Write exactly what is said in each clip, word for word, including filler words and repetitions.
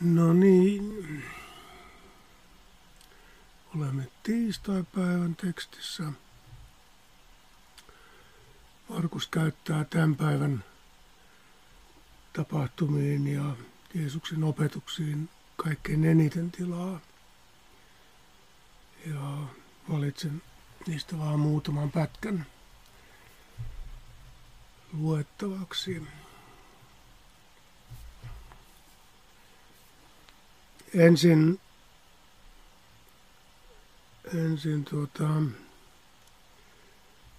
No niin, olemme tiistaipäivän tekstissä. Markus käyttää tämän päivän tapahtumiin ja Jeesuksen opetuksiin kaikkein eniten tilaa. Ja valitsen niistä vaan muutaman pätkän luettavaksi. Ensin, ensin tuota,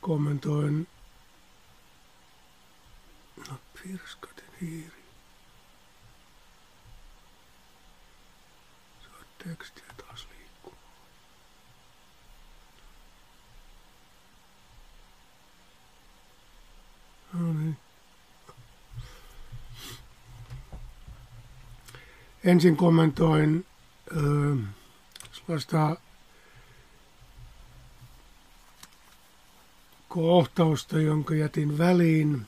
kommentoin, no pirskaten hiiri, saa tekstiä taas liikkuu. No niin. Ensin kommentoin öö, sellaista kohtausta, jonka jätin väliin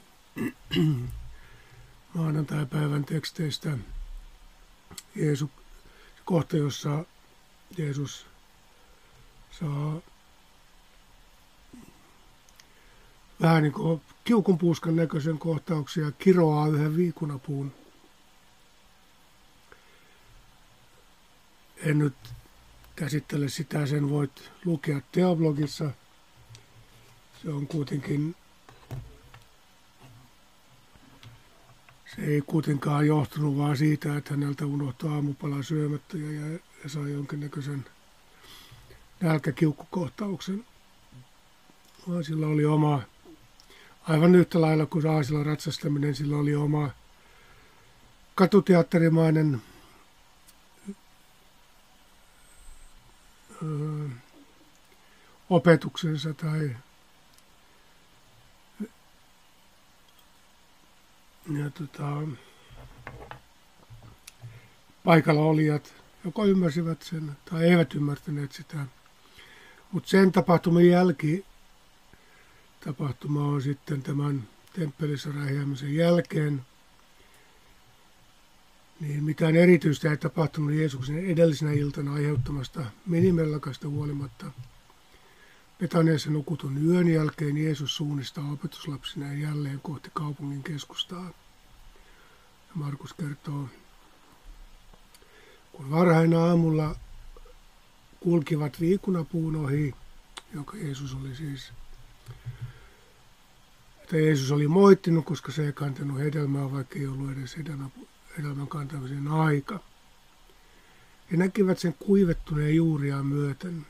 maanantaipäivän teksteistä. Jeesus, kohta, jossa Jeesus saa vähän niin kuin kiukunpuuskan näköisen kohtauksia, kiroaa yhden viikunapuun. En nyt käsittele sitä, sen voit lukea Teoblogissa. Se on kuitenkin, se ei kuitenkaan johtunut vaan siitä, että häneltä unohtui aamupala syömättä ja, ja, ja sai jonkinnäköisen nälkäkiukkukohtauksen. Vaan sillä oli oma, aivan yhtä lailla kuin aasilla ratsastaminen, sillä oli oma katuteatterimainen opetuksensa tai ja, tota, paikalla olijat joko ymmärsivät sen tai eivät ymmärtäneet sitä. Mutta sen tapahtuman jälki tapahtuma on sitten tämän temppelissä räjähtämisen jälkeen. Niin mitään erityistä ei tapahtunut Jeesuksen edellisenä iltana aiheuttamasta minimelläkästä huolimatta. Betaniassa nukutun yön jälkeen Jeesus suunnistaa opetuslapsineen jälleen kohti kaupungin keskustaa. Ja Markus kertoo, kun varhaina aamulla kulkivat viikunapuun ohi, joka Jeesus oli siis, että Jeesus oli moittinut, koska se ei kantanut hedelmää, vaikka ei ollut edes hedelmäpuun. Elämän kantamisen aika. He näkivät sen kuivettuneen juuriaan myöten.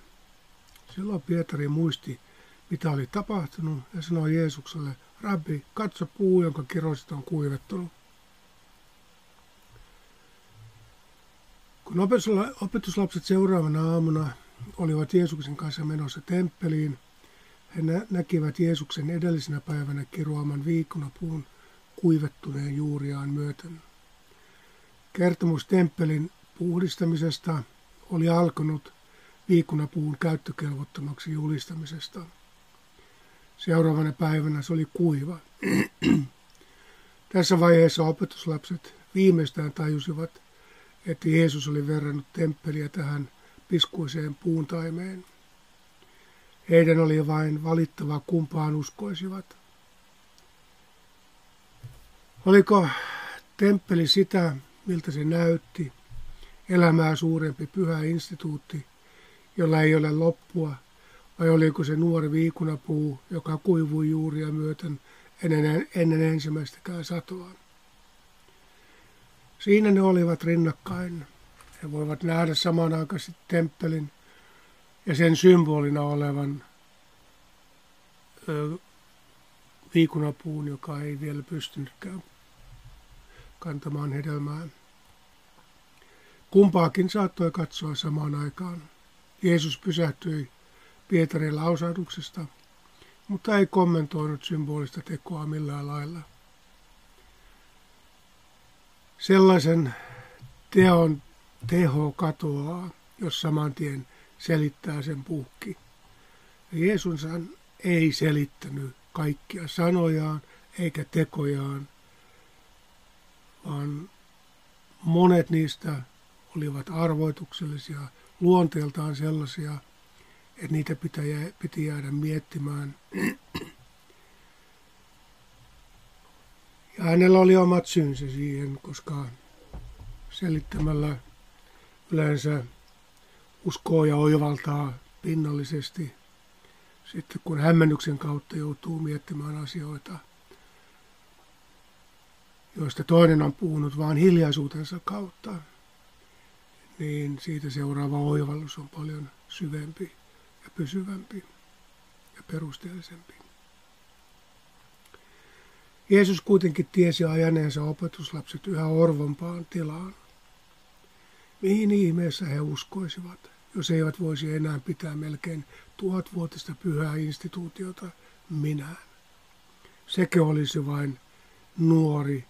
Silloin Pietari muisti, mitä oli tapahtunut, ja sanoi Jeesukselle, Rabbi, katso puu, jonka kiroiset on kuivettunut. Kun opetuslapset seuraavana aamuna olivat Jeesuksen kanssa menossa temppeliin, he näkivät Jeesuksen edellisenä päivänä kiroaman viikunapuun kuivettuneen juuriaan myöten. Kertomus temppelin puhdistamisesta oli alkanut viikunapuun käyttökelvottomaksi julistamisesta. Seuraavana päivänä se oli kuiva. Tässä vaiheessa opetuslapset viimeistään tajusivat, että Jeesus oli verrannut temppeliä tähän piskuiseen puuntaimeen. Heidän oli vain valittava, kumpaan uskoisivat. Oliko temppeli sitä, miltä se näytti, elämää suurempi pyhä instituutti, jolla ei ole loppua, vai oliko se nuori viikunapuu, joka kuivui juuria myöten ennen, ennen ensimmäistäkään satoa. Siinä ne olivat rinnakkain. He voivat nähdä samanaikaisesti temppelin ja sen symbolina olevan ö, viikunapuun, joka ei vielä pystynytkään kantamaan hedelmää. Kumpaakin saattoi katsoa samaan aikaan. Jeesus pysähtyi Pietarin lausahduksesta, mutta ei kommentoinut symbolista tekoa millään lailla. Sellaisen teon teho katoaa, jos saman tien selittää sen puhki. Jeesus ei selittänyt kaikkia sanojaan eikä tekojaan, vaan monet niistä olivat arvoituksellisia, luonteeltaan sellaisia, että niitä piti jäädä miettimään. Ja hänellä oli omat syynsä siihen, koska selittämällä yleensä uskoo ja oivaltaa pinnallisesti. Sitten kun hämmennyksen kautta joutuu miettimään asioita, joista toinen on puhunut vain hiljaisuutensa kautta, niin siitä seuraava oivallus on paljon syvempi ja pysyvämpi ja perusteellisempi. Jeesus kuitenkin tiesi ajaneensa opetuslapset yhä orvompaan tilaan. Mihin ihmeessä he uskoisivat, jos eivät voisi enää pitää melkein tuhatvuotista pyhää instituutiota minään? Sekä olisi vain nuori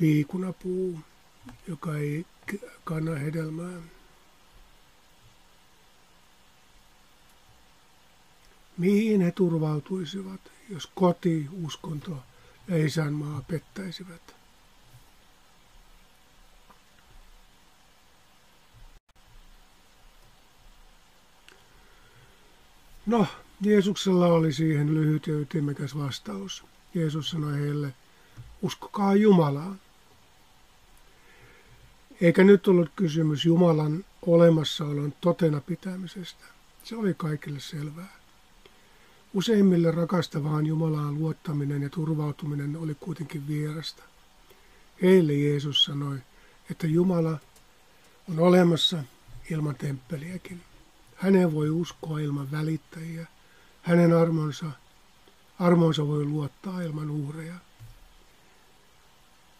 viikunapuu, joka ei kanna hedelmää. Mihin he turvautuisivat, jos koti, uskonto ja isänmaa pettäisivät? No, Jeesuksella oli siihen lyhyt ja ytimekäs vastaus. Jeesus sanoi heille, uskokaa Jumalaa. Eikä nyt ollut kysymys Jumalan olemassaolon totena pitämisestä. Se oli kaikille selvää. Useimmille rakastavaan Jumalaan luottaminen ja turvautuminen oli kuitenkin vierasta. Heille Jeesus sanoi, että Jumala on olemassa ilman temppeliäkin. Häneen voi uskoa ilman välittäjiä. Hänen armonsa, armonsa voi luottaa ilman uhreja.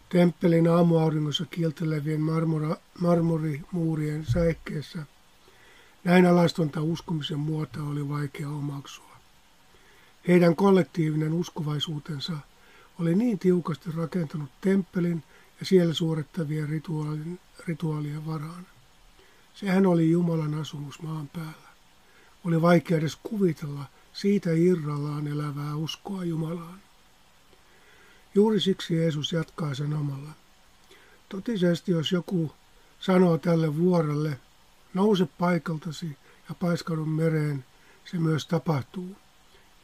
Temppelin aamuauringossa kieltelevien marmora, marmorimuurien säikkeessä näin alastonta uskomisen muotoa oli vaikea omaksua. Heidän kollektiivinen uskovaisuutensa oli niin tiukasti rakentunut temppelin ja siellä suorittavien rituaalien, rituaalien varaan. Sehän oli Jumalan asumus maan päällä. Oli vaikea edes kuvitella siitä irrallaan elävää uskoa Jumalaan. Juuri siksi Jeesus jatkaa sanomalla. Totisesti jos joku sanoo tälle vuorelle, nouse paikaltasi ja paiskaudu mereen, se myös tapahtuu.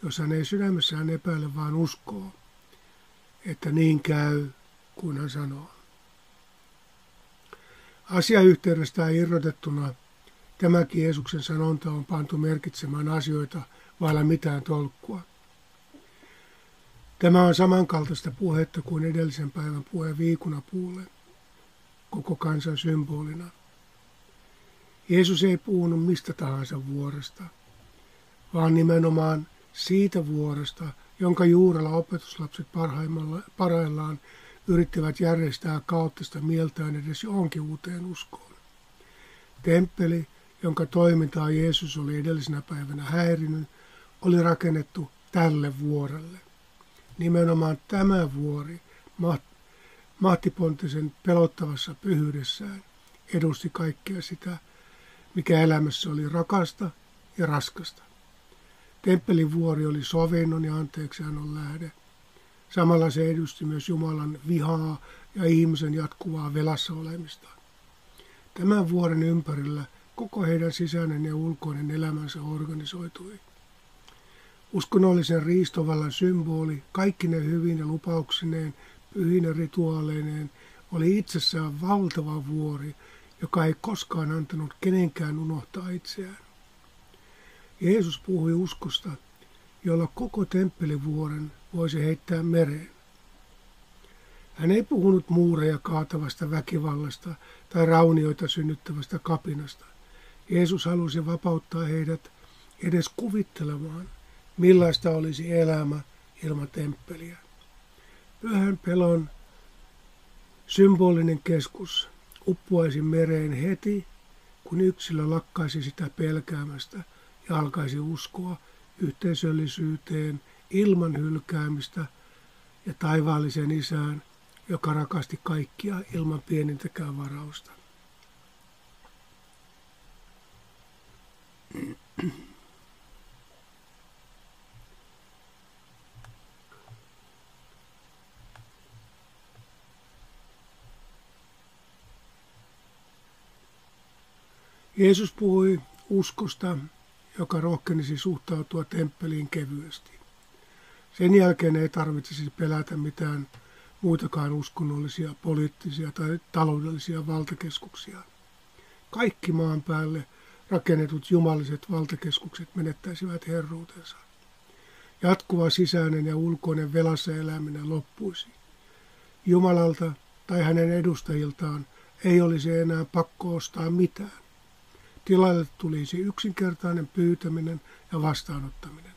Jos hän ei sydämessään epäile, vaan uskoo, että niin käy, kuin hän sanoo. Asiayhteydestään irrotettuna tämäkin Jeesuksen sanonta on pantu merkitsemään asioita vailla mitään tolkkua. Tämä on samankaltaista puhetta kuin edellisen päivän puhe viikunapuulle, koko kansan symbolina. Jeesus ei puhunut mistä tahansa vuoresta, vaan nimenomaan siitä vuorosta, jonka juurella opetuslapset parhaillaan yrittivät järjestää kaoottista mieltään edes johonkin uuteen uskoon. Temppeli, jonka toimintaa Jeesus oli edellisenä päivänä häirinyt, oli rakennettu tälle vuorelle. Nimenomaan tämä vuori mahtipontisen pelottavassa pyhyydessään edusti kaikkea sitä, mikä elämässä oli rakasta ja raskasta. Temppelin vuori oli sovinnon ja anteeksiannon lähde. Samalla se edusti myös Jumalan vihaa ja ihmisen jatkuvaa velassa olemista. Tämän vuoren ympärillä koko heidän sisäinen ja ulkoinen elämänsä organisoitui. Uskonnollisen riistovallan symboli, kaikki ne hyvine lupauksineen, pyhine rituaaleineen, oli itsessään valtava vuori, joka ei koskaan antanut kenenkään unohtaa itseään. Jeesus puhui uskosta, jolla koko temppelivuoren voisi heittää mereen. Hän ei puhunut muureja kaatavasta väkivallasta tai raunioita synnyttävästä kapinasta. Jeesus halusi vapauttaa heidät edes kuvittelemaan, millaista olisi elämä ilman temppeliä. Pyhän pelon symbolinen keskus uppuaisi mereen heti, kun yksilö lakkaisi sitä pelkäämästä ja alkaisi uskoa yhteisöllisyyteen ilman hylkäämistä ja taivaalliseen isään, joka rakasti kaikkia ilman pienintäkään varausta. Jeesus puhui uskosta, joka rohkenisi suhtautua temppeliin kevyesti. Sen jälkeen ei tarvitsisi pelätä mitään muitakaan uskonnollisia, poliittisia tai taloudellisia valtakeskuksia. Kaikki maan päälle rakennetut jumaliset valtakeskukset menettäisivät herruutensa. Jatkuva sisäinen ja ulkoinen velassa eläminen loppuisi. Jumalalta tai hänen edustajiltaan ei olisi enää pakko ostaa mitään. Tilalle tulisi yksinkertainen pyytäminen ja vastaanottaminen.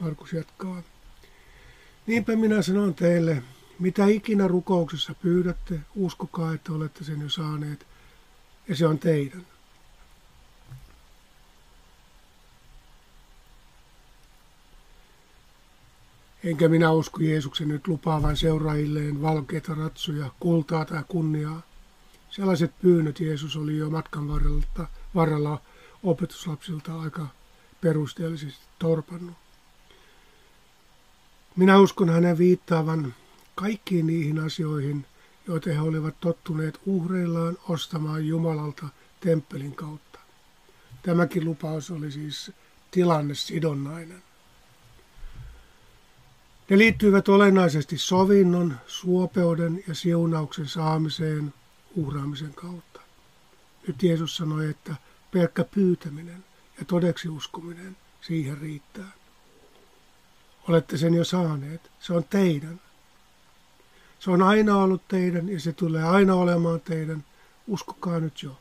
Markus jatkaa. Niinpä minä sanon teille, mitä ikinä rukouksessa pyydätte, uskokaa, että olette sen jo saaneet, ja se on teidän. Enkä minä usko Jeesuksen nyt lupaavan seuraajilleen valkeita ratsuja, kultaa tai kunniaa. Sellaiset pyynnöt Jeesus oli jo matkan varrella, varrella opetuslapsilta aika perusteellisesti torpannut. Minä uskon hänen viittaavan kaikkiin niihin asioihin, joita he olivat tottuneet uhreillaan ostamaan Jumalalta temppelin kautta. Tämäkin lupaus oli siis tilannesidonnainen. Ne liittyivät olennaisesti sovinnon, suopeuden ja siunauksen saamiseen uhraamisen kautta. Nyt Jeesus sanoi, että pelkkä pyytäminen ja todeksi uskominen siihen riittää. Olette sen jo saaneet. Se on teidän. Se on aina ollut teidän ja se tulee aina olemaan teidän. Uskokaa nyt jo.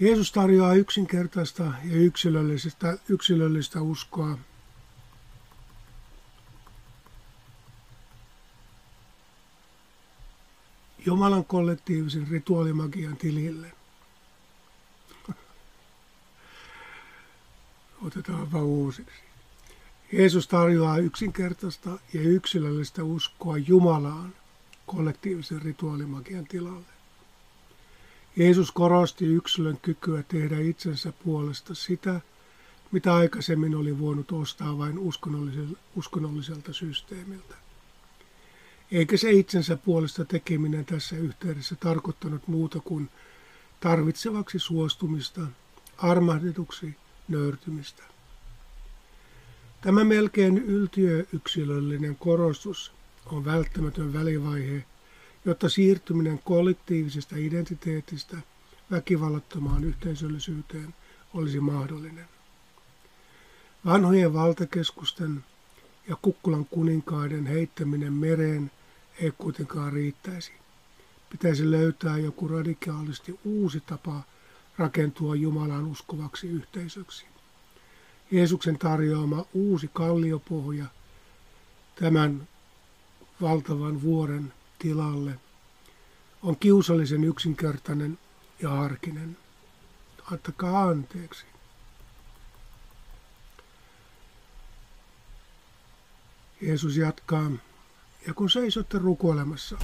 Jeesus tarjoaa yksinkertaista ja yksilöllistä, yksilöllistä uskoa. Jumalan kollektiivisen rituaalimagian tilille. Otetaan vaan uusiksi. Jeesus tarjoaa yksinkertaista ja yksilöllistä uskoa Jumalaan kollektiivisen rituaalimagian tilalle. Jeesus korosti yksilön kykyä tehdä itsensä puolesta sitä, mitä aikaisemmin oli voinut ostaa vain uskonnolliselta systeemiltä. Eikä se itsensä puolesta tekeminen tässä yhteydessä tarkoittanut muuta kuin tarvitsevaksi suostumista, armahdetuksi nöyrtymistä. Tämä melkein yltiöyksilöllinen korostus on välttämätön välivaihe, jotta siirtyminen kollektiivisesta identiteetistä väkivallattomaan yhteisöllisyyteen olisi mahdollinen. Vanhojen valtakeskusten ja kukkulan kuninkaiden heittäminen mereen ei kuitenkaan riittäisi. Pitäisi löytää joku radikaalisti uusi tapa rakentua Jumalan uskovaksi yhteisöksi. Jeesuksen tarjoama uusi kalliopohja tämän valtavan vuoren tilalle on kiusallisen yksinkertainen ja arkinen. Antakaa anteeksi. Jeesus jatkaa, ja kun seisotte rukoilemassa,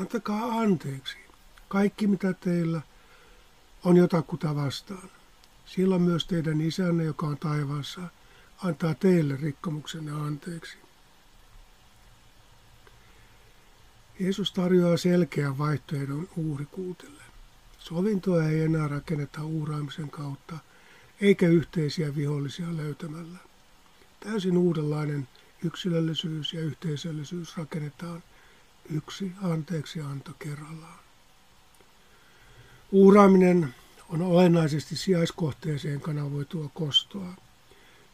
antakaa anteeksi kaikki mitä teillä on jotakuta vastaan. Silloin myös teidän isänne, joka on taivaassa, antaa teille rikkomuksenne anteeksi. Jeesus tarjoaa selkeän vaihtoehdon uhrikuutelle. Sovintoa ei enää rakenneta uhraamisen kautta, eikä yhteisiä vihollisia löytämällä. Täysin uudenlainen yksilöllisyys ja yhteisöllisyys rakennetaan yksi anteeksianto kerrallaan. Uhraaminen on olennaisesti sijaiskohteeseen kanavoitua kostoa,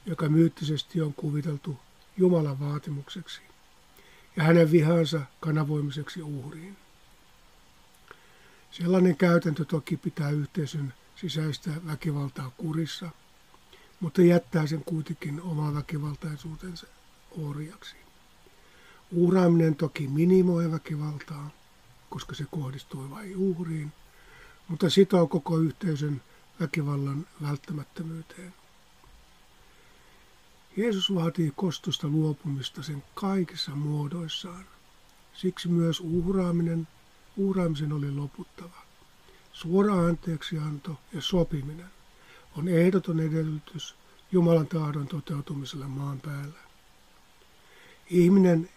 joka myyttisesti on kuviteltu Jumalan vaatimukseksi ja hänen vihansa kanavoimiseksi uhriin. Sellainen käytäntö toki pitää yhteisön sisäistä väkivaltaa kurissa, mutta jättää sen kuitenkin oman väkivaltaisuutensa orjaksi. Uhraaminen toki minimoi väkivaltaa, koska se kohdistuu vain uhriin, mutta sitoo koko yhteisön väkivallan välttämättömyyteen. Jeesus vaatii kostosta luopumista sen kaikissa muodoissaan. Siksi myös uhraaminen, uhraamisen oli loputtava. Suora anteeksianto ja sopiminen on ehdoton edellytys Jumalan tahdon toteutumiselle maan päällä. Ihminen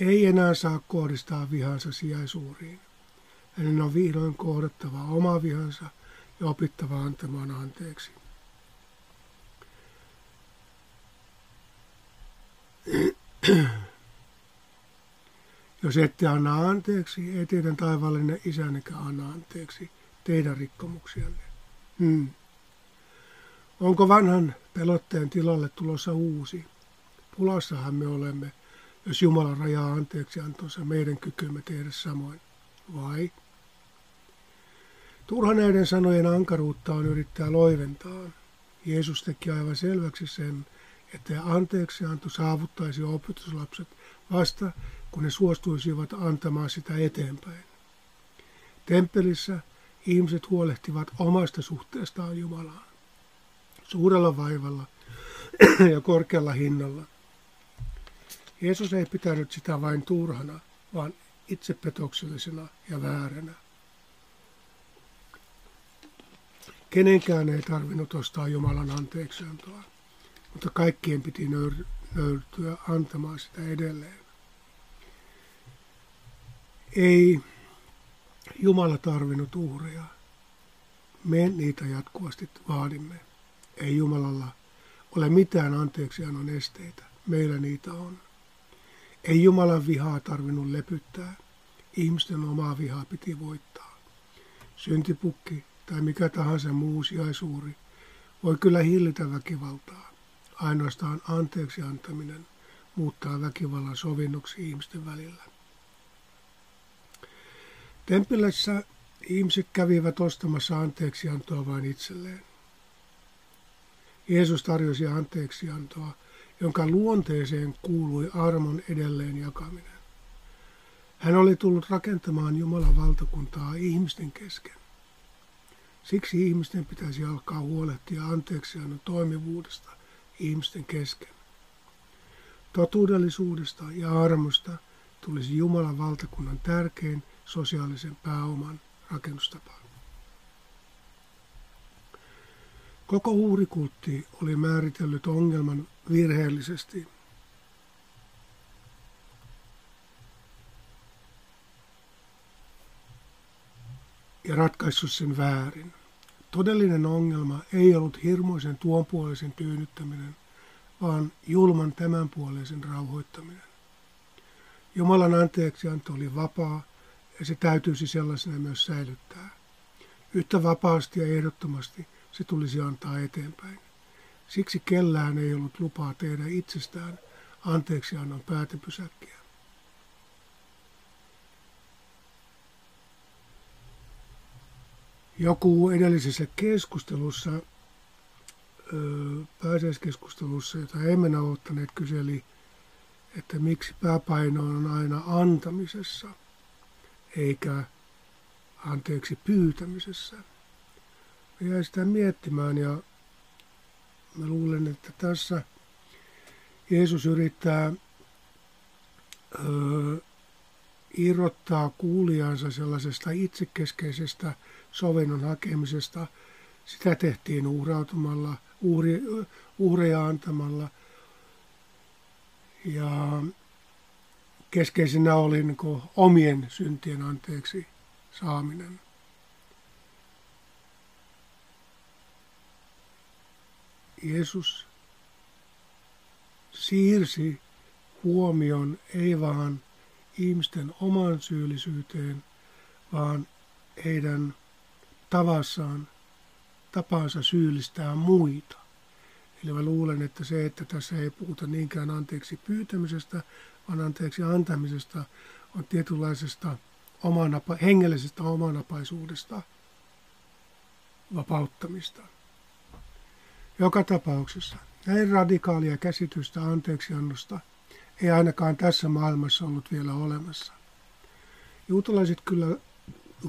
ei enää saa kohdistaa vihansa sijaisuuriin. Hänen on vihdoin kohdattava oma vihansa ja opittava antamaan anteeksi. Jos ette anna anteeksi, ei teidän taivaallinen isännekään anna anteeksi teidän rikkomuksianne. Hmm. Onko vanhan pelotteen tilalle tulossa uusi? Pulassahan me olemme, jos Jumala rajaa anteeksiantonsa meidän kykymme tehdä samoin. Vai? Turha näiden sanojen ankaruutta on yrittää loiventaa. Jeesus teki aivan selväksi sen, että anteeksianto saavuttaisi opetuslapset vasta, kun ne suostuisivat antamaan sitä eteenpäin. Temppelissä ihmiset huolehtivat omasta suhteestaan Jumalaan. Suurella vaivalla ja korkealla hinnalla. Jeesus ei pitänyt sitä vain turhana, vaan itsepetoksellisena ja vääränä. Kenenkään ei tarvinnut ostaa Jumalan anteeksiantoa, mutta kaikkien piti nöyr- nöyrtyä antamaan sitä edelleen. Ei Jumala tarvinnut uhreja. Me niitä jatkuvasti vaadimme. Ei Jumalalla ole mitään anteeksiannon esteitä. Meillä niitä on. Ei Jumalan vihaa tarvinnut lepyttää. Ihmisten omaa vihaa piti voittaa. Syntipukki tai mikä tahansa muu sijaisuuri voi kyllä hillitä väkivaltaa. Ainoastaan anteeksi antaminen muuttaa väkivallan sovinnoksi ihmisten välillä. Temppelissä ihmiset kävivät ostamassa anteeksiantoa vain itselleen. Jeesus tarjosi anteeksiantoa, jonka luonteeseen kuului armon edelleen jakaminen. Hän oli tullut rakentamaan Jumalan valtakuntaa ihmisten kesken. Siksi ihmisten pitäisi alkaa huolehtia anteeksiannon toimivuudesta ihmisten kesken. Totuudellisuudesta ja armosta tulisi Jumalan valtakunnan tärkein sosiaalisen pääoman rakennustapaan. Koko uhrikultti oli määritellyt ongelman virheellisesti. Ja ratkaissut sen väärin. Todellinen ongelma ei ollut hirmuisen tuonpuoleisen tyynnyttäminen, vaan julman tämänpuoleisen rauhoittaminen. Jumalan anteeksianto oli vapaa ja se täytyisi sellaisena myös säilyttää. Yhtä vapaasti ja ehdottomasti se tulisi antaa eteenpäin. Siksi kellään ei ollut lupaa tehdä itsestään anteeksiannon päätepysäkkiä. Joku edellisessä keskustelussa, pääsiäiskeskustelussa, jota emme nauttaneet, kyseli, että miksi pääpaino on aina antamisessa eikä anteeksi pyytämisessä. Mä jäin sitä miettimään ja mä luulen, että tässä Jeesus yrittää öö, irrottaa kuulijansa sellaisesta itsekeskeisestä sovinnon hakemisesta. Sitä tehtiin uhrautumalla, uhri, uhreja antamalla. Ja keskeisenä oli niin kuin omien syntien anteeksi saaminen. Jeesus siirsi huomion ei vaan ihmisten oman syyllisyyteen, vaan heidän tavassaan, tapansa syyllistää muita. Eli mä luulen, että se, että tässä ei puhuta niinkään anteeksi pyytämisestä, vaan anteeksi antamisesta, on tietynlaisesta omanapa, hengellisestä omanapaisuudesta vapauttamista. Joka tapauksessa näin radikaalia käsitystä anteeksiannosta ei ainakaan tässä maailmassa ollut vielä olemassa. Juutalaiset kyllä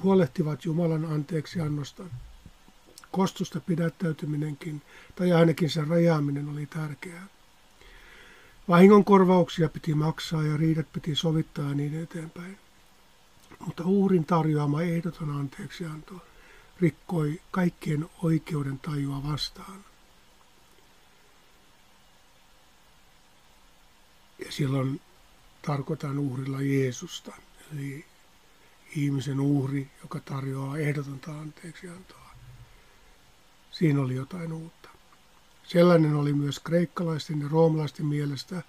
huolehtivat Jumalan anteeksiannosta. Kostusta pidättäytyminenkin tai ainakin sen rajaaminen oli tärkeää. Vahingonkorvauksia piti maksaa ja riidat piti sovittaa ja niin eteenpäin. Mutta uhrin tarjoama ehdoton anteeksianto rikkoi kaikkien oikeuden tajua vastaan. Ja silloin tarkoitan uhrilla Jeesusta, eli ihmisen uhri, joka tarjoaa ehdotonta anteeksiantoa. Siinä oli jotain uutta. Sellainen oli myös kreikkalaisten ja roomalaisten mielestä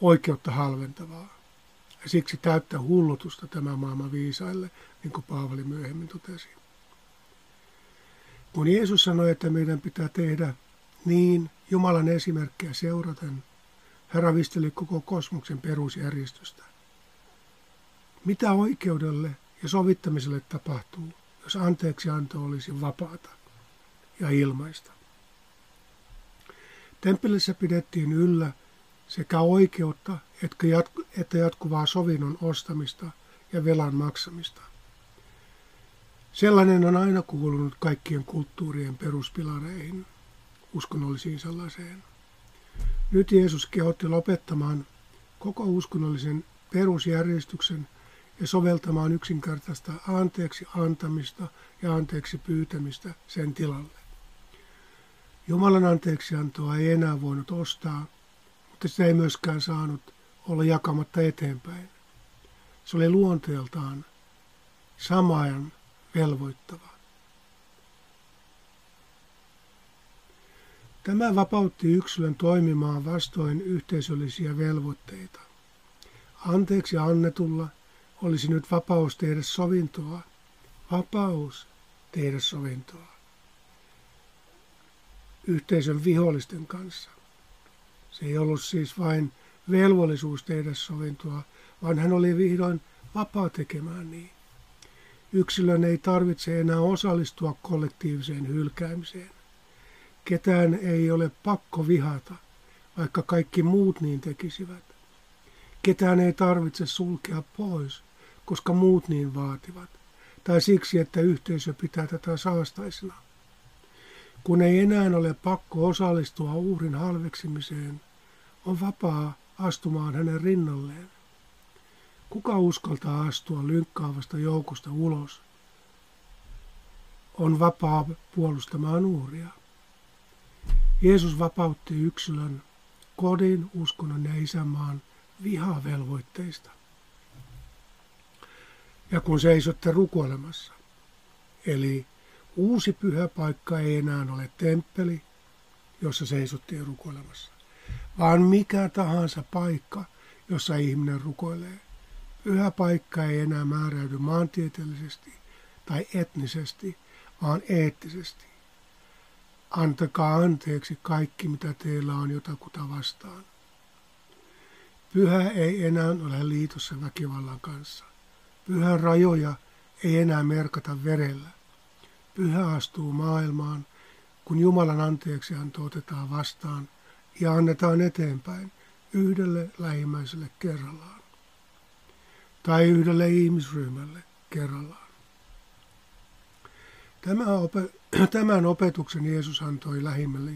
oikeutta halventavaa. Ja siksi täyttä hullutusta tämän maailman viisaille, niin kuin Paavali myöhemmin totesi. Kun Jeesus sanoi, että meidän pitää tehdä niin Jumalan esimerkkiä seuraten, hän ravisteli koko kosmoksen perusjärjestystä. Mitä oikeudelle ja sovittamiselle tapahtuu, jos anteeksianto olisi vapaata ja ilmaista? Temppelissä pidettiin yllä sekä oikeutta että jatkuvaa sovinnon ostamista ja velan maksamista. Sellainen on aina kuulunut kaikkien kulttuurien peruspilareihin, uskonnollisiin sellaiseen. Nyt Jeesus kehotti lopettamaan koko uskonnollisen perusjärjestyksen ja soveltamaan yksinkertaista anteeksi antamista ja anteeksi pyytämistä sen tilalle. Jumalan anteeksiantoa ei enää voinut ostaa, mutta sitä ei myöskään saanut olla jakamatta eteenpäin. Se oli luonteeltaan samaan velvoittava. Tämä vapautti yksilön toimimaan vastoin yhteisöllisiä velvoitteita. Anteeksi annetulla olisi nyt vapaus tehdä sovintoa. Vapaus tehdä sovintoa yhteisön vihollisten kanssa. Se ei ollut siis vain velvollisuus tehdä sovintoa, vaan hän oli vihdoin vapaa tekemään niin. Yksilön ei tarvitse enää osallistua kollektiiviseen hylkäämiseen. Ketään ei ole pakko vihata, vaikka kaikki muut niin tekisivät. Ketään ei tarvitse sulkea pois, koska muut niin vaativat, tai siksi, että yhteisö pitää tätä saastaisena. Kun ei enää ole pakko osallistua uhrin halveksimiseen, on vapaa astumaan hänen rinnalleen. Kuka uskaltaa astua lynkkaavasta joukosta ulos, on vapaa puolustamaan uhria. Jeesus vapautti yksilön, kodin, uskonnon ja isänmaan vihavelvoitteista. Ja kun seisotte rukoilemassa, eli uusi pyhä paikka ei enää ole temppeli, jossa seisottiin rukoilemassa, vaan mikä tahansa paikka, jossa ihminen rukoilee. Pyhä paikka ei enää määräydy maantieteellisesti tai etnisesti, vaan eettisesti. Antakaa anteeksi kaikki, mitä teillä on jotakuta vastaan. Pyhä ei enää ole liitossa väkivallan kanssa. Pyhän rajoja ei enää merkata verellä. Pyhä astuu maailmaan, kun Jumalan anteeksianto otetaan vastaan ja annetaan eteenpäin yhdelle lähimmäiselle kerrallaan. Tai yhdelle ihmisryhmälle kerrallaan. Tämän opetuksen Jeesus antoi lähimmille,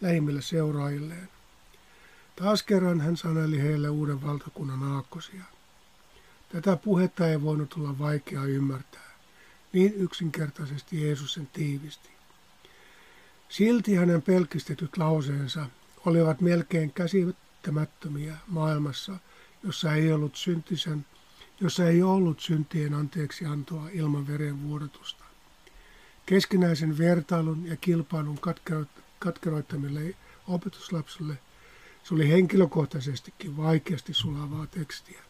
lähimmille seuraajilleen. Taas kerran hän saneli heille uuden valtakunnan aakkosia. Tätä puhetta ei voinut olla vaikea ymmärtää. Niin yksinkertaisesti Jeesus sen tiivisti. Silti hänen pelkistetyt lauseensa olivat melkein käsittämättömiä maailmassa, jossa ei ollut syntisen, jossa ei ollut syntien anteeksiantoa ilman veren vuodatusta. Keskinäisen vertailun ja kilpailun katkeroittamille opetuslapsille se oli henkilökohtaisestikin vaikeasti sulavaa tekstiä.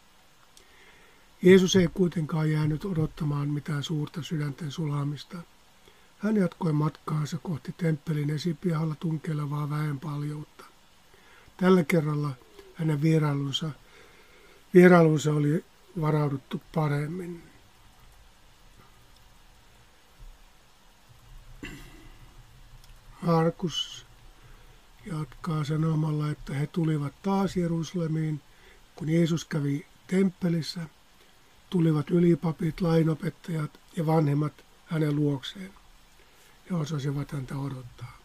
Jeesus ei kuitenkaan jäänyt odottamaan mitään suurta sydänten sulamista. Hän jatkoi matkaansa kohti temppelin esipihalla tunkeilevaa väenpaljoutta. Tällä kerralla hänen vierailunsa, vierailunsa oli varauduttu paremmin. Markus jatkaa sanomalla, että he tulivat taas Jerusalemiin, kun Jeesus kävi temppelissä. Tulivat ylipapit, lainopettajat ja vanhemmat hänen luokseen ja osasivat häntä odottaa.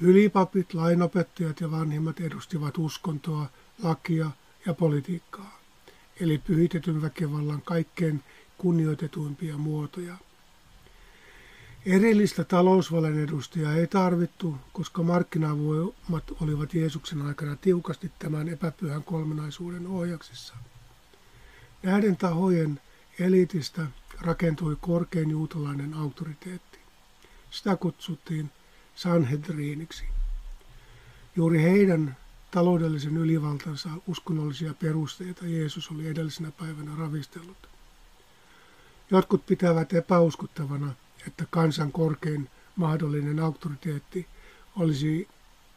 Ylipapit, lainopettajat ja vanhemmat edustivat uskontoa, lakia ja politiikkaa, eli pyhitetyn väkivallan kaikkein kunnioitetuimpia muotoja. Erillistä talousvalen edustajaa ei tarvittu, koska markkinavoimat olivat Jeesuksen aikana tiukasti tämän epäpyhän kolminaisuuden ohjaksissa. Näiden tahojen eliitistä rakentui korkein juutalainen auktoriteetti. Sitä kutsuttiin Sanhedriniksi. Juuri heidän taloudellisen ylivaltansa uskonnollisia perusteita Jeesus oli edellisenä päivänä ravistellut. Jotkut pitävät epäuskottavana, että kansan korkein mahdollinen auktoriteetti olisi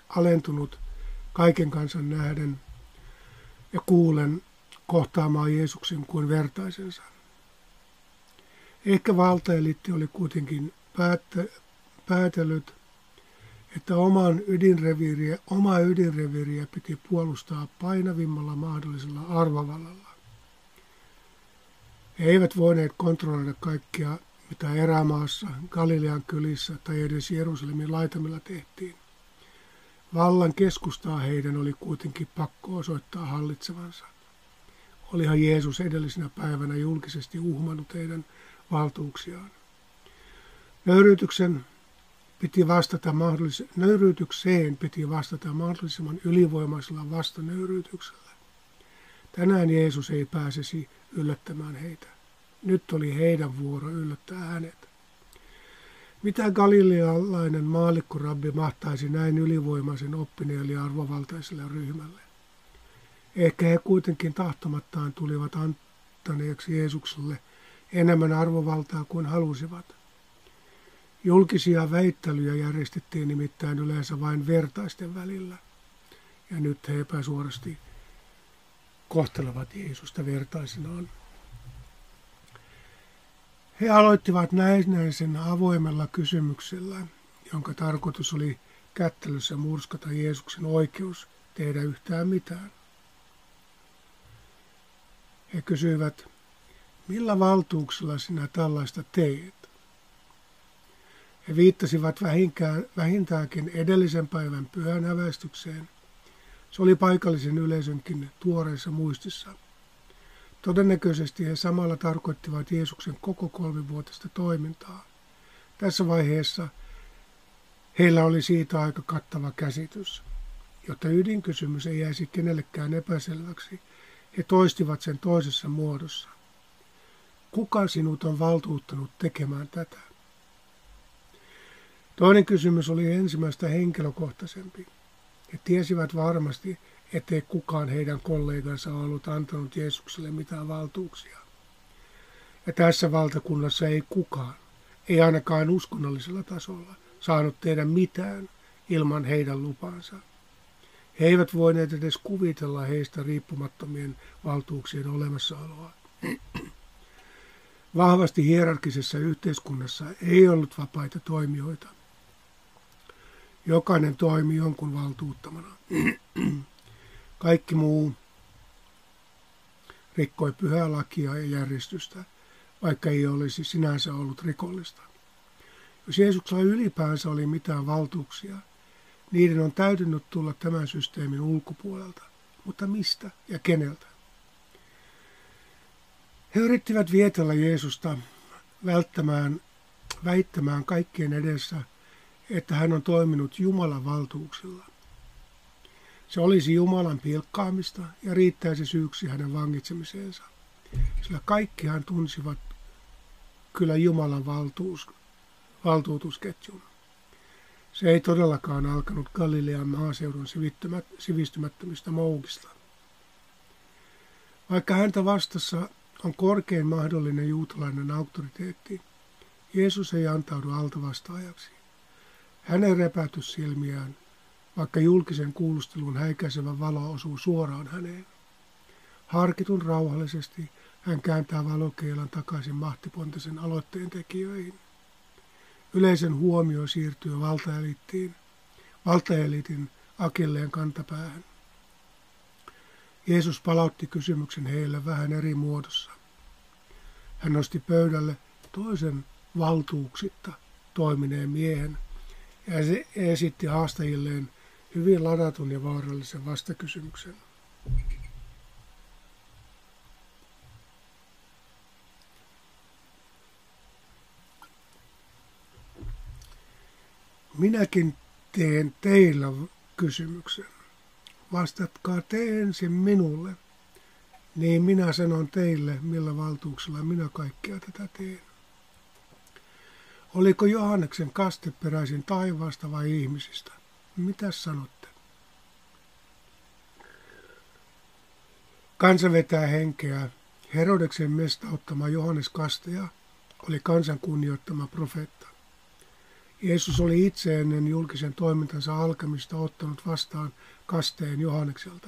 alentunut kaiken kansan nähden ja kuulen kohtaamaan Jeesuksen kuin vertaisensa. Ehkä valtaeliitti oli kuitenkin päättä, päätellyt, että oman ydinreviiriä, omaa ydinreviiriä piti puolustaa painavimmalla mahdollisella arvovallalla. He eivät voineet kontrolloida kaikkia, mitä erämaassa, Galilean kylissä tai edes Jerusalemin laitamilla tehtiin. Vallan keskustaa heidän oli kuitenkin pakko osoittaa hallitsevansa. Olihan Jeesus edellisenä päivänä julkisesti uhmannut heidän valtuuksiaan. Nöyryytyksen piti vastata mahdollis- nöyryytykseen piti vastata mahdollisimman ylivoimaisella vastanöyryytyksellä. Tänään Jeesus ei pääsisi yllättämään heitä. Nyt oli heidän vuoro yllättää hänet. Mitä galilealainen maallikkorabbi mahtaisi näin ylivoimaisen oppineelle ja arvovaltaiselle ryhmälle? Ehkä he kuitenkin tahtomattaan tulivat antaneeksi Jeesukselle enemmän arvovaltaa kuin halusivat. Julkisia väittelyjä järjestettiin nimittäin yleensä vain vertaisten välillä. Ja nyt he epäsuorasti kohtelevat Jeesusta vertaisinaan. He aloittivat näennäisen avoimella kysymyksellä, jonka tarkoitus oli kättelyssä murskata Jeesuksen oikeus tehdä yhtään mitään. He kysyivät, millä valtuuksella sinä tällaista teet? He viittasivat vähintäänkin edellisen päivän pyhän häväistykseen. Se oli paikallisen yleisönkin tuoreissa muistissa. Todennäköisesti he samalla tarkoittivat Jeesuksen koko kolmivuotista toimintaa. Tässä vaiheessa heillä oli siitä aika kattava käsitys. Jotta ydinkysymys ei jäisi kenellekään epäselväksi, he toistivat sen toisessa muodossa. Kuka sinut on valtuuttanut tekemään tätä? Toinen kysymys oli ensimmäistä henkilökohtaisempi. He tiesivät varmasti, ettei kukaan heidän kollegansa ollut antanut Jeesukselle mitään valtuuksia. Ja tässä valtakunnassa ei kukaan, ei ainakaan uskonnollisella tasolla, saanut tehdä mitään ilman heidän lupansa. He eivät voineet edes kuvitella heistä riippumattomien valtuuksien olemassaoloa. Vahvasti hierarkisessa yhteiskunnassa ei ollut vapaita toimijoita. Jokainen toimi jonkun valtuuttamana. Kaikki muu rikkoi pyhää lakia ja järjestystä, vaikka ei olisi sinänsä ollut rikollista. Jos Jeesuksella ylipäänsä oli mitään valtuuksia, niiden on täytynyt tulla tämän systeemin ulkopuolelta, mutta mistä ja keneltä? He yrittivät vietellä Jeesusta välttämään, väittämään kaikkien edessä, että hän on toiminut Jumalan valtuuksilla. Se olisi Jumalan pilkkaamista ja riittäisi syyksi hänen vangitsemiseensa, sillä kaikkihan tunsivat kyllä Jumalan valtuus, valtuutusketjun. Se ei todellakaan alkanut Galilean maaseudun sivistymättömistä moukista. Vaikka häntä vastassa on korkein mahdollinen juutalainen auktoriteetti, Jeesus ei antaudu altavastaajaksi. Hän ei repäty silmiään, vaikka julkisen kuulustelun häikäisevä valo osuu suoraan häneen. Harkitun rauhallisesti hän kääntää valokeilan takaisin mahtipontisen aloitteen tekijöihin. Yleisen huomio siirtyy valtaeliittiin, valtaeliitin akilleen kantapäähän. Jeesus palautti kysymyksen heille vähän eri muodossa. Hän nosti pöydälle toisen valtuuksitta toimineen miehen ja esitti haastajilleen hyvin ladatun ja vaarallisen vastakysymyksen. Minäkin teen teillä kysymyksen. Vastatkaa te ensin minulle, niin minä sanon teille, millä valtuuksella minä kaikkea tätä teen. Oliko Johanneksen kaste peräisin taivaasta vai ihmisistä? Mitäs sanotte? Kansa vetää henkeä. Herodeksen mesta ottama Johannes Kasteja oli kansan kunnioittama profeetta. Jeesus oli itse ennen julkisen toimintansa alkamista ottanut vastaan kasteen Johannekselta.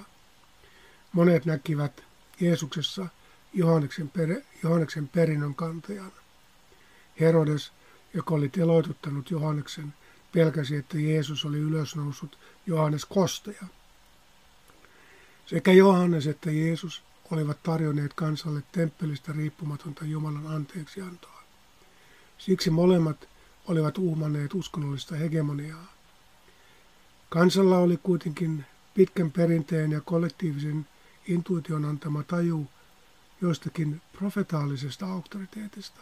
Monet näkivät Jeesuksessa Johanneksen, per, Johanneksen perinnön kantajan. Herodes, joka oli teloituttanut Johanneksen, pelkäsi, että Jeesus oli ylösnoussut Johannes Kosteja. Sekä Johannes että Jeesus olivat tarjonneet kansalle temppelistä riippumatonta Jumalan anteeksiantoa. Siksi molemmat olivat uhmanneet uskonnollista hegemoniaa. Kansalla oli kuitenkin pitkän perinteen ja kollektiivisen intuition antama taju jostakin profetaalisesta auktoriteetista,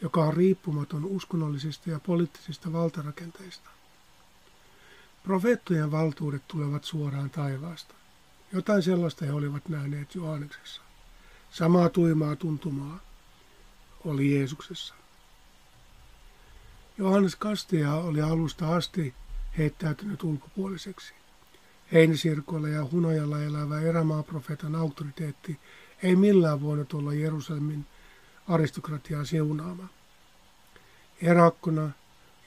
joka on riippumaton uskonnollisista ja poliittisista valtarakenteista. Profeettojen valtuudet tulevat suoraan taivaasta. Jotain sellaista he olivat nähneet Johanneksessa. Samaa tuimaa tuntumaa oli Jeesuksessa. Johannes Kastaja oli alusta asti heittäytynyt ulkopuoliseksi. Heinisirkoilla ja hunajalla elävä erämaaprofeetan auktoriteetti ei millään voinut olla Jerusalemin aristokratian siunaama. Erakkona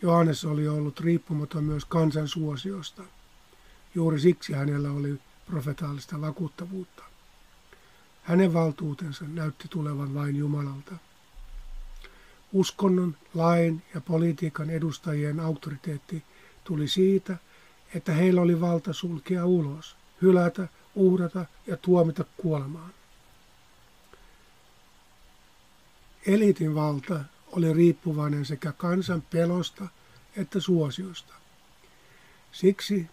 Johannes oli ollut riippumaton myös kansan suosiosta. Juuri siksi hänellä oli profetaalista vakuuttavuutta. Hänen valtuutensa näytti tulevan vain Jumalalta. Uskonnon, lain ja politiikan edustajien auktoriteetti tuli siitä, että heillä oli valta sulkea ulos, hylätä, uhrata ja tuomita kuolemaan. Eliitin valta oli riippuvainen sekä kansan pelosta että suosiosta. Siksi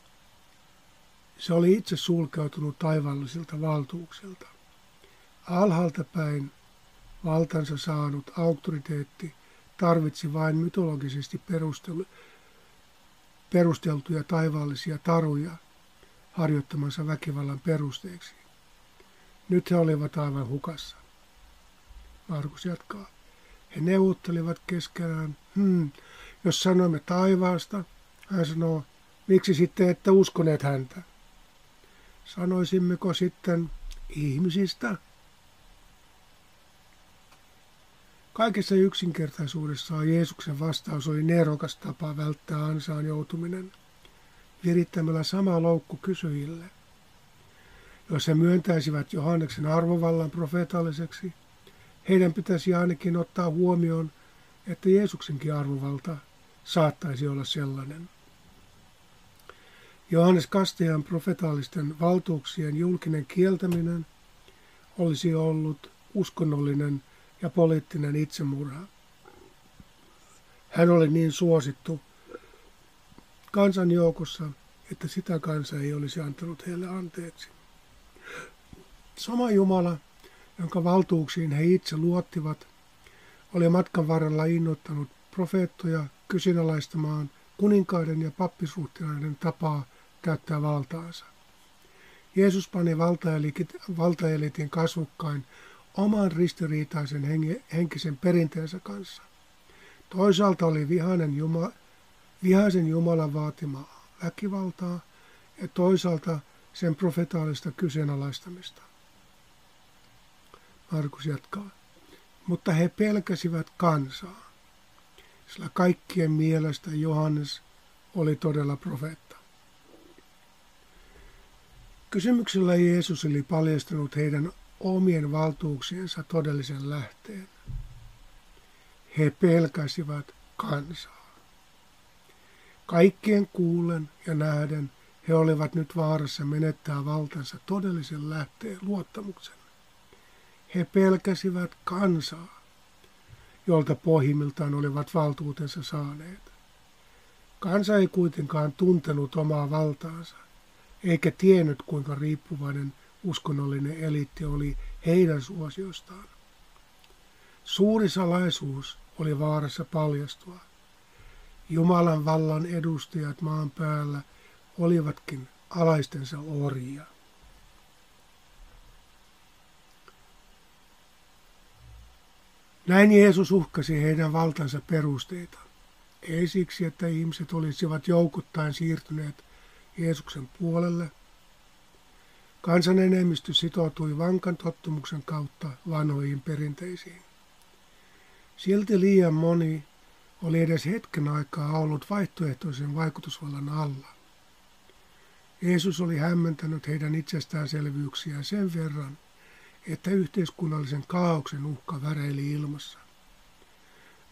se oli itse sulkeutunut taivaallisilta valtuuksilta. Alhaalta päin valtansa saanut auktoriteetti tarvitsi vain mytologisesti perusteltuja taivaallisia taruja harjoittamansa väkivallan perusteeksi. Nyt he olivat aivan hukassa. Markus jatkaa. He neuvottelivat keskenään, hmm, jos sanomme taivaasta, hän sanoo, miksi sitten ette uskoneet häntä? Sanoisimmeko sitten ihmisistä? Kaikessa yksinkertaisuudessaan Jeesuksen vastaus oli nerokas tapa välttää ansaan joutuminen, virittämällä sama loukku kysyjille. Jos he myöntäisivät Johanneksen arvovallan profeetalliseksi, heidän pitäisi ainakin ottaa huomioon, että Jeesuksenkin arvovalta saattaisi olla sellainen. Johannes Kastajan profetaalisten valtuuksien julkinen kieltäminen olisi ollut uskonnollinen ja poliittinen itsemurha. Hän oli niin suosittu kansan joukossa, että sitä kansa ei olisi antanut heille anteeksi. Sama Jumala, jonka valtuuksiin he itse luottivat, oli matkan varrella innoittanut profeettoja kyseenalaistamaan kuninkaiden ja pappisruhtinaiden tapaa käyttää valtaansa. Jeesus pani valtaeliitin kasvokkain oman ristiriitaisen henkisen perinteensä kanssa. Toisaalta oli vihainen Juma, vihaisen Jumalan vaatimaa väkivaltaa ja toisaalta sen profetaalista kyseenalaistamista. Markus jatkaa. Mutta he pelkäsivät kansaa, sillä kaikkien mielestä Johannes oli todella profeetta. Kysymyksellä Jeesus oli paljastanut heidän omien valtuuksiensa todellisen lähteen. He pelkäsivät kansaa. Kaikkien kuullen ja nähden he olivat nyt vaarassa menettää valtansa todellisen lähteen luottamuksen. He pelkäsivät kansaa, jolta pohjimmiltaan olivat valtuutensa saaneet. Kansa ei kuitenkaan tuntenut omaa valtaansa, eikä tiennyt kuinka riippuvainen uskonnollinen eliitti oli heidän suosiostaan. Suuri salaisuus oli vaarassa paljastua. Jumalan vallan edustajat maan päällä olivatkin alaistensa orjia. Näin Jeesus uhkasi heidän valtansa perusteita. Ei siksi, että ihmiset olisivat joukottain siirtyneet Jeesuksen puolelle. Kansan enemmistö sitoutui vankan tottumuksen kautta vanhoihin perinteisiin. Silti liian moni oli edes hetken aikaa ollut vaihtoehtoisen vaikutusvallan alla. Jeesus oli hämmentänyt heidän itsestäänselvyyksiään sen verran, että yhteiskunnallisen kaaoksen uhka väreili ilmassa.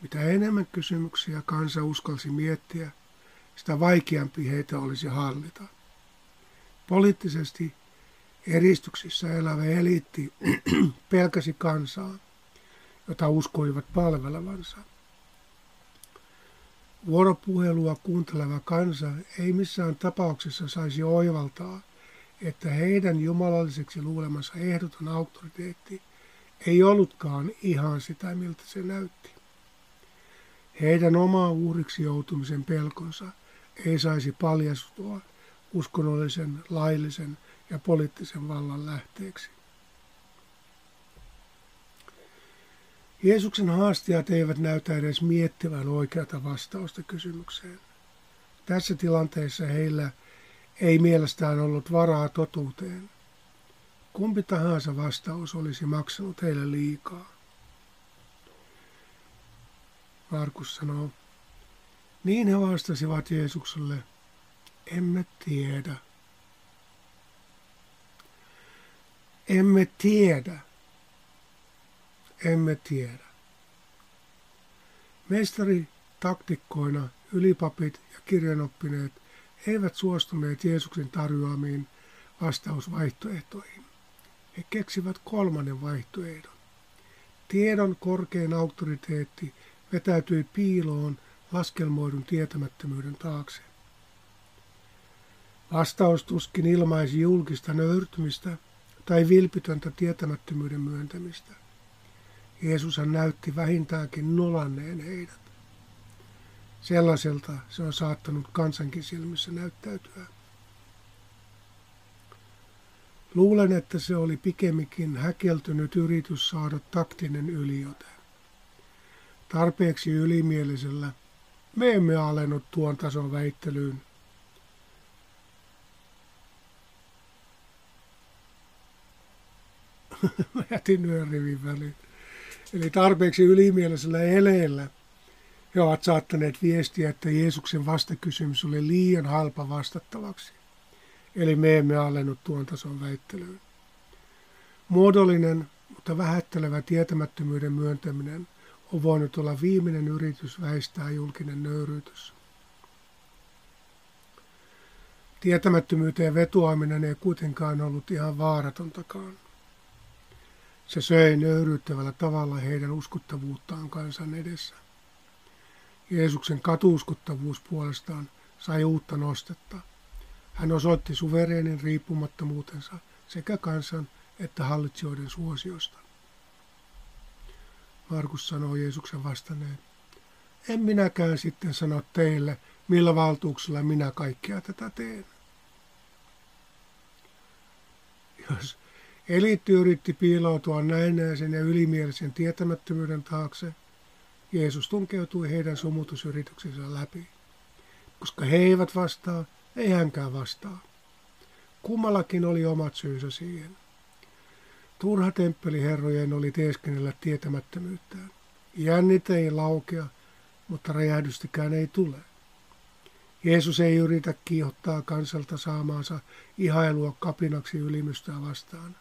Mitä enemmän kysymyksiä kansa uskalsi miettiä, sitä vaikeampi heitä olisi hallita. Poliittisesti eristyksissä elävä eliitti pelkäsi kansaa, jota uskoivat palvelevansa. Vuoropuhelua kuunteleva kansa ei missään tapauksessa saisi oivaltaa, että heidän jumalalliseksi luulemansa ehdoton auktoriteetti ei ollutkaan ihan sitä, miltä se näytti. Heidän omaa uhriksi joutumisen pelkonsa ei saisi paljastua uskonnollisen, laillisen ja poliittisen vallan lähteeksi. Jeesuksen haastajat eivät näytä edes miettivän oikeata vastausta kysymykseen. Tässä tilanteessa heillä ei mielestään ollut varaa totuuteen. Kumpi tahansa vastaus olisi maksanut heille liikaa. Markus sanoo, niin he vastasivat Jeesukselle, emme tiedä. Emme tiedä. Emme tiedä. Mestari taktikkoina ylipapit ja kirjanoppineet eivät suostuneet Jeesuksen tarjoamiin vastausvaihtoehtoihin. He keksivät kolmannen vaihtoehdon. Tiedon korkein auktoriteetti vetäytyi piiloon laskelmoidun tietämättömyyden taakse. Vastaus tuskin ilmaisi julkista nöyrtymistä tai vilpitöntä tietämättömyyden myöntämistä. Jeesushan näytti vähintäänkin nolanneen heidät. Sellaiselta se on saattanut kansankin silmissä näyttäytyä. Luulen, että se oli pikemminkin häkeltynyt yritys saada taktinen yliote. Tarpeeksi ylimielisellä me emme alennut tuon tason väittelyyn. Mä jätin yhden rivin väliin. Eli tarpeeksi ylimielisellä eleellä he ovat saattaneet viestiä, että Jeesuksen vastakysymys oli liian halpa vastattavaksi. Eli me emme alennut tuon tason väittelyyn. Muodollinen, mutta vähättelevä tietämättömyyden myöntäminen on voinut olla viimeinen yritys väistää julkinen nöyryytys. Tietämättömyyteen vetoaminen ei kuitenkaan ollut ihan vaaratontakaan. Se söi nöyryyttävällä tavalla heidän uskottavuuttaan kansan edessä. Jeesuksen katuuskottavuus puolestaan sai uutta nostetta. Hän osoitti suvereenin riippumattomuutensa sekä kansan että hallitsijoiden suosiosta. Markus sanoo Jeesuksen vastanneen, en minäkään sitten sano teille, millä valtuuksella minä kaikkea tätä teen. Jos eliitti yritti piiloutua näennäisen ja ylimielisen tietämättömyyden taakse, Jeesus tunkeutui heidän sumutusyrityksensä läpi. Koska he eivät vastaa, ei hänkään vastaa. Kummallakin oli omat syynsä siihen. Turha temppeliherrojen oli teeskennellä tietämättömyyttään. Jännite ei laukea, mutta räjähdystikään ei tule. Jeesus ei yritä kiihottaa kansalta saamaansa ihailua kapinaksi ylimystää vastaan.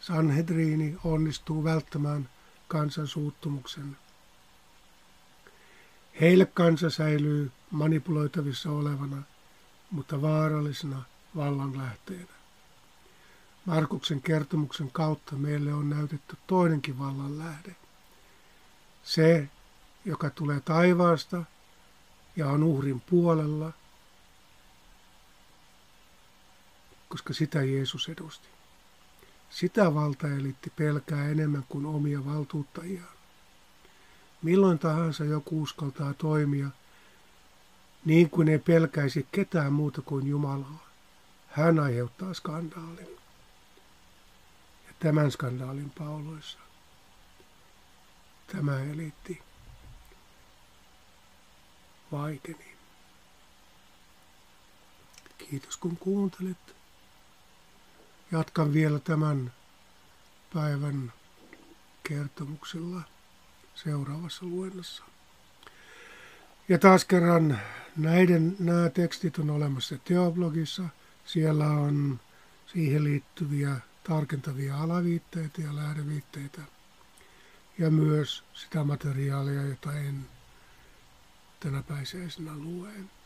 Sanhedriini onnistuu välttämään kansan suuttumuksen. Heille kansa säilyy manipuloitavissa olevana, mutta vaarallisena vallanlähteenä. Markuksen kertomuksen kautta meille on näytetty toinenkin vallanlähde. Se, joka tulee taivaasta ja on uhrin puolella, koska sitä Jeesus edusti. Sitä valtaeliitti pelkää enemmän kuin omia valtuuttajiaan. Milloin tahansa joku uskaltaa toimia niin kuin ei pelkäisi ketään muuta kuin Jumalaa. Hän aiheuttaa skandaalin. Ja tämän skandaalin pauloissa tämä eliitti vaikeni. Kiitos kun kuuntelit. Jatkan vielä tämän päivän kertomuksella seuraavassa luennossa. Ja taas kerran näiden, nämä tekstit on olemassa Teoblogissa. Siellä on siihen liittyviä tarkentavia alaviitteitä ja lähdeviitteitä. Ja myös sitä materiaalia, jota en tänä päiväisenä luen.